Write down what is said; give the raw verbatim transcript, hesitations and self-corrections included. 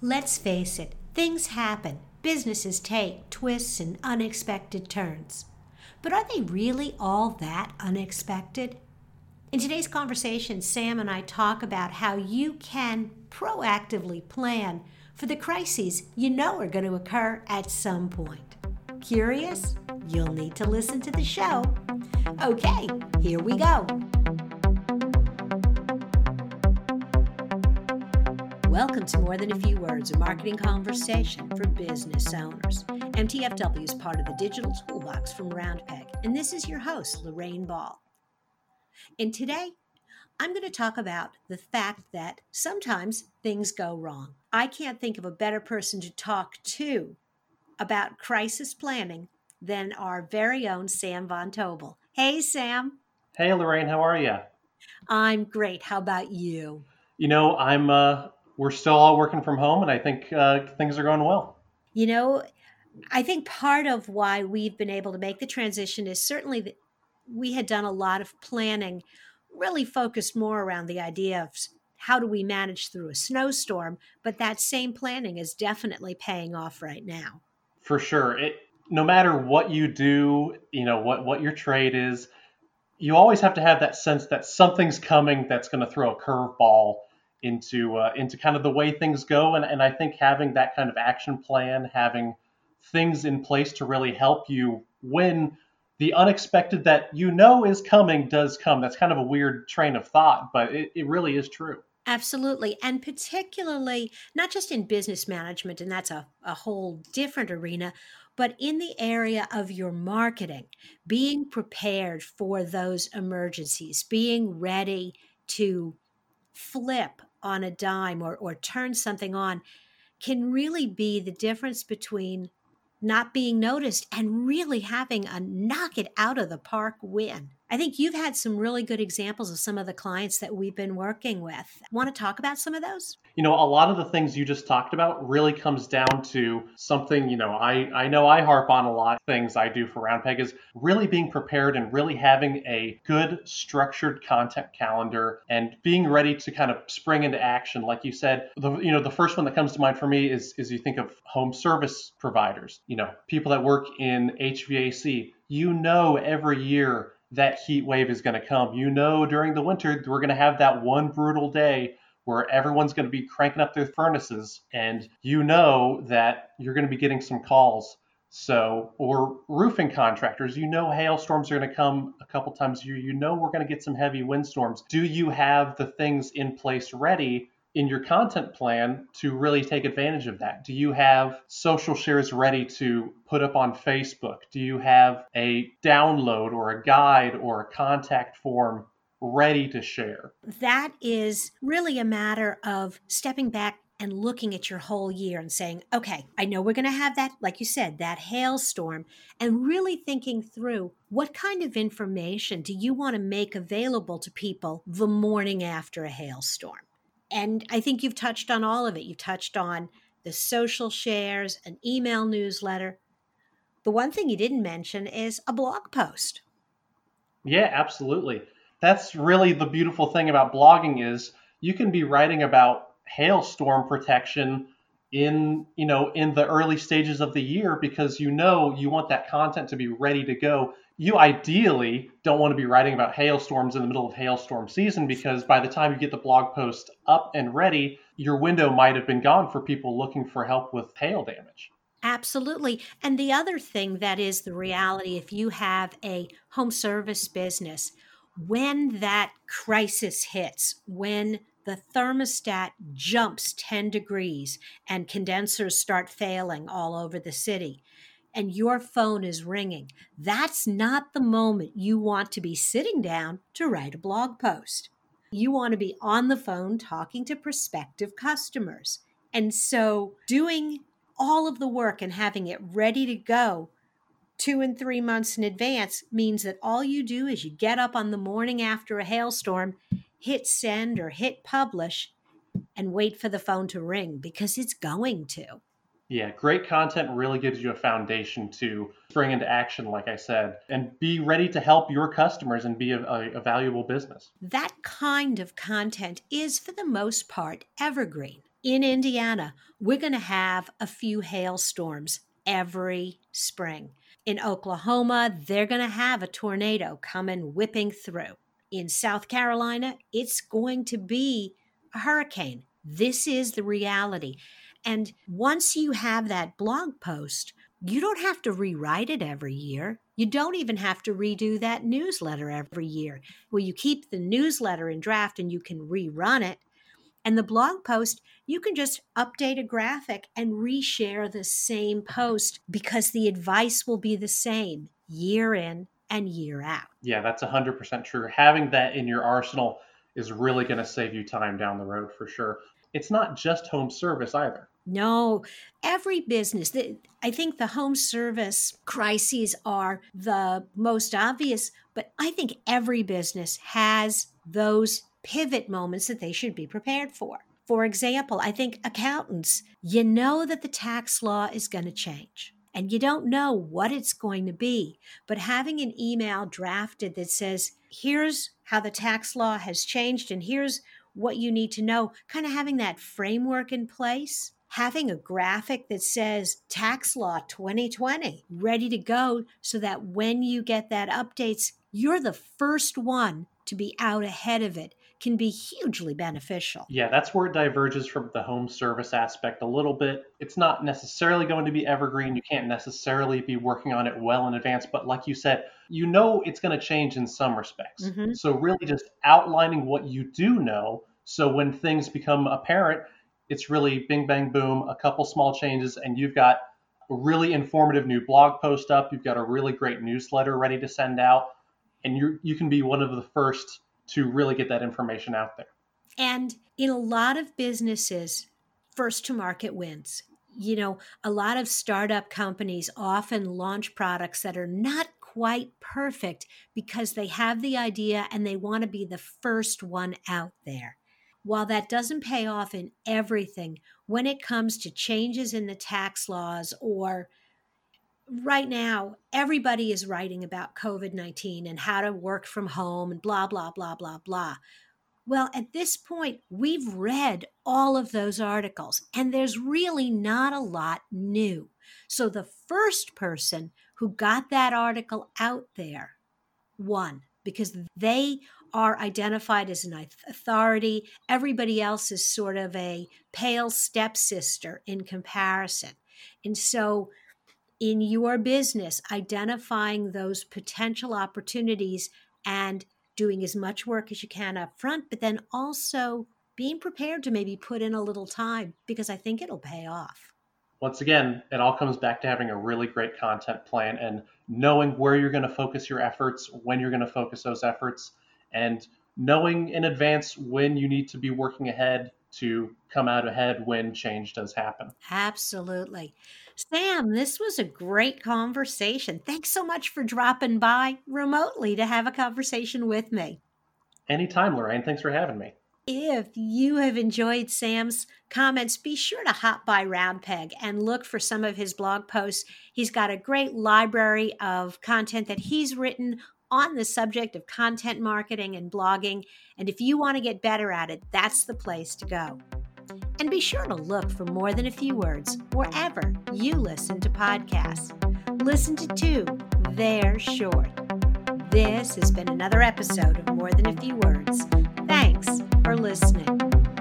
Let's face it, things happen. Businesses take twists and unexpected turns. But are they really all that unexpected? In today's conversation, Sam and I talk about how you can proactively plan for the crises you know are going to occur at some point. Curious? You'll need to listen to the show. Okay, here we go. Welcome to More Than a Few Words, a marketing conversation for business owners. M T F W is part of the Digital Toolbox from Roundpeg, and this is your host, Lorraine Ball. And today, I'm going to talk about the fact that sometimes things go wrong. I can't think of a better person to talk to about crisis planning than our very own Sam Von Tobel. Hey, Sam. Hey, Lorraine. How are you? I'm great. How about you? You know, I'm... Uh... We're still all working from home, and I think uh, things are going well. You know, I think part of why we've been able to make the transition is certainly that we had done a lot of planning, really focused more around the idea of how do we manage through a snowstorm, but that same planning is definitely paying off right now. For sure. It, no matter what you do, you know, what, what your trade is, you always have to have that sense that something's coming that's going to throw a curveball into uh, into kind of the way things go. And, and I think having that kind of action plan, having things in place to really help you when the unexpected that you know is coming does come. That's kind of a weird train of thought, but it, it really is true. Absolutely. And particularly, not just in business management, and that's a, a whole different arena, but in the area of your marketing, being prepared for those emergencies, being ready to flip on a dime or, or turn something on can really be the difference between not being noticed and really having a knock it out of the park win. I think you've had some really good examples of some of the clients that we've been working with. Want to talk about some of those? You know, a lot of the things you just talked about really comes down to something, you know, I, I know I harp on a lot of things I do for Roundpeg is really being prepared and really having a good structured content calendar and being ready to kind of spring into action. Like you said, the, you know, the first one that comes to mind for me is, is you think of home service providers, you know, people that work in H V A C, you know, every year that heat wave is going to come. You know, during the winter, we're going to have that one brutal day where everyone's going to be cranking up their furnaces, and you know that you're going to be getting some calls. So, or roofing contractors, you know, hailstorms are going to come a couple times a year. You know, we're going to get some heavy windstorms. Do you have the things in place ready in your content plan to really take advantage of that? Do you have social shares ready to put up on Facebook? Do you have a download or a guide or a contact form ready to share? That is really a matter of stepping back and looking at your whole year and saying, okay, I know we're going to have that, like you said, that hailstorm, and really thinking through what kind of information do you want to make available to people the morning after a hailstorm? And I think you've touched on all of it. You've touched on the social shares, an email newsletter. The one thing you didn't mention is a blog post. Yeah, absolutely. That's really the beautiful thing about blogging is you can be writing about hailstorm protection in, you know, in the early stages of the year because you know you want that content to be ready to go. You ideally don't want to be writing about hailstorms in the middle of hailstorm season because by the time you get the blog post up and ready, your window might have been gone for people looking for help with hail damage. Absolutely. And the other thing that is the reality, if you have a home service business, when that crisis hits, when the thermostat jumps ten degrees and condensers start failing all over the city, and your phone is ringing, that's not the moment you want to be sitting down to write a blog post. You want to be on the phone talking to prospective customers. And so doing all of the work and having it ready to go two and three months in advance means that all you do is you get up on the morning after a hailstorm, hit send or hit publish, and wait for the phone to ring because it's going to. Yeah, great content really gives you a foundation to spring into action, like I said, and be ready to help your customers and be a, a valuable business. That kind of content is, for the most part, evergreen. in Indiana, we're going to have a few hailstorms every spring. In Oklahoma, they're going to have a tornado coming whipping through. In South Carolina, it's going to be a hurricane. This is the reality. And once you have that blog post, you don't have to rewrite it every year. You don't even have to redo that newsletter every year. Well, you keep the newsletter in draft and you can rerun it. And the blog post, you can just update a graphic and reshare the same post because the advice will be the same year in and year out. Yeah, that's one hundred percent true. Having that in your arsenal is really going to save you time down the road for sure. It's not just home service either. No, every business. I think the home service crises are the most obvious, but I think every business has those pivot moments that they should be prepared for. For example, I think accountants, you know that the tax law is going to change and you don't know what it's going to be, but having an email drafted that says, here's how the tax law has changed and here's what you need to know, kind of having that framework in place. Having a graphic that says tax law twenty twenty ready to go so that when you get that updates, you're the first one to be out ahead of it can be hugely beneficial. Yeah, that's where it diverges from the home service aspect a little bit. It's not necessarily going to be evergreen. You can't necessarily be working on it well in advance. But like you said, you know it's going to change in some respects. Mm-hmm. So really just outlining what you do know. So when things become apparent, it's really bing, bang, boom, a couple small changes, and you've got a really informative new blog post up. You've got a really great newsletter ready to send out, and you you can be one of the first to really get that information out there. And in a lot of businesses, first to market wins. You know, a lot of startup companies often launch products that are not quite perfect because they have the idea and they want to be the first one out there. While that doesn't pay off in everything, when it comes to changes in the tax laws or right now, everybody is writing about covid nineteen and how to work from home and blah, blah, blah, blah, blah. Well, at this point, we've read all of those articles and there's really not a lot new. So the first person who got that article out there won because they are identified as an authority. Everybody else is sort of a pale stepsister in comparison. And so in your business, identifying those potential opportunities and doing as much work as you can up front, but then also being prepared to maybe put in a little time because I think it'll pay off. Once again, it all comes back to having a really great content plan and knowing where you're going to focus your efforts, when you're going to focus those efforts, and knowing in advance when you need to be working ahead to come out ahead when change does happen. Absolutely. Sam, this was a great conversation. Thanks so much for dropping by remotely to have a conversation with me. Anytime, Lorraine. Thanks for having me. If you have enjoyed Sam's comments, be sure to hop by Roundpeg and look for some of his blog posts. He's got a great library of content that he's written on the subject of content marketing and blogging. And if you want to get better at it, that's the place to go. And be sure to look for More Than a Few Words wherever you listen to podcasts. Listen to two, they're short. This has been another episode of More Than a Few Words. Thanks for listening.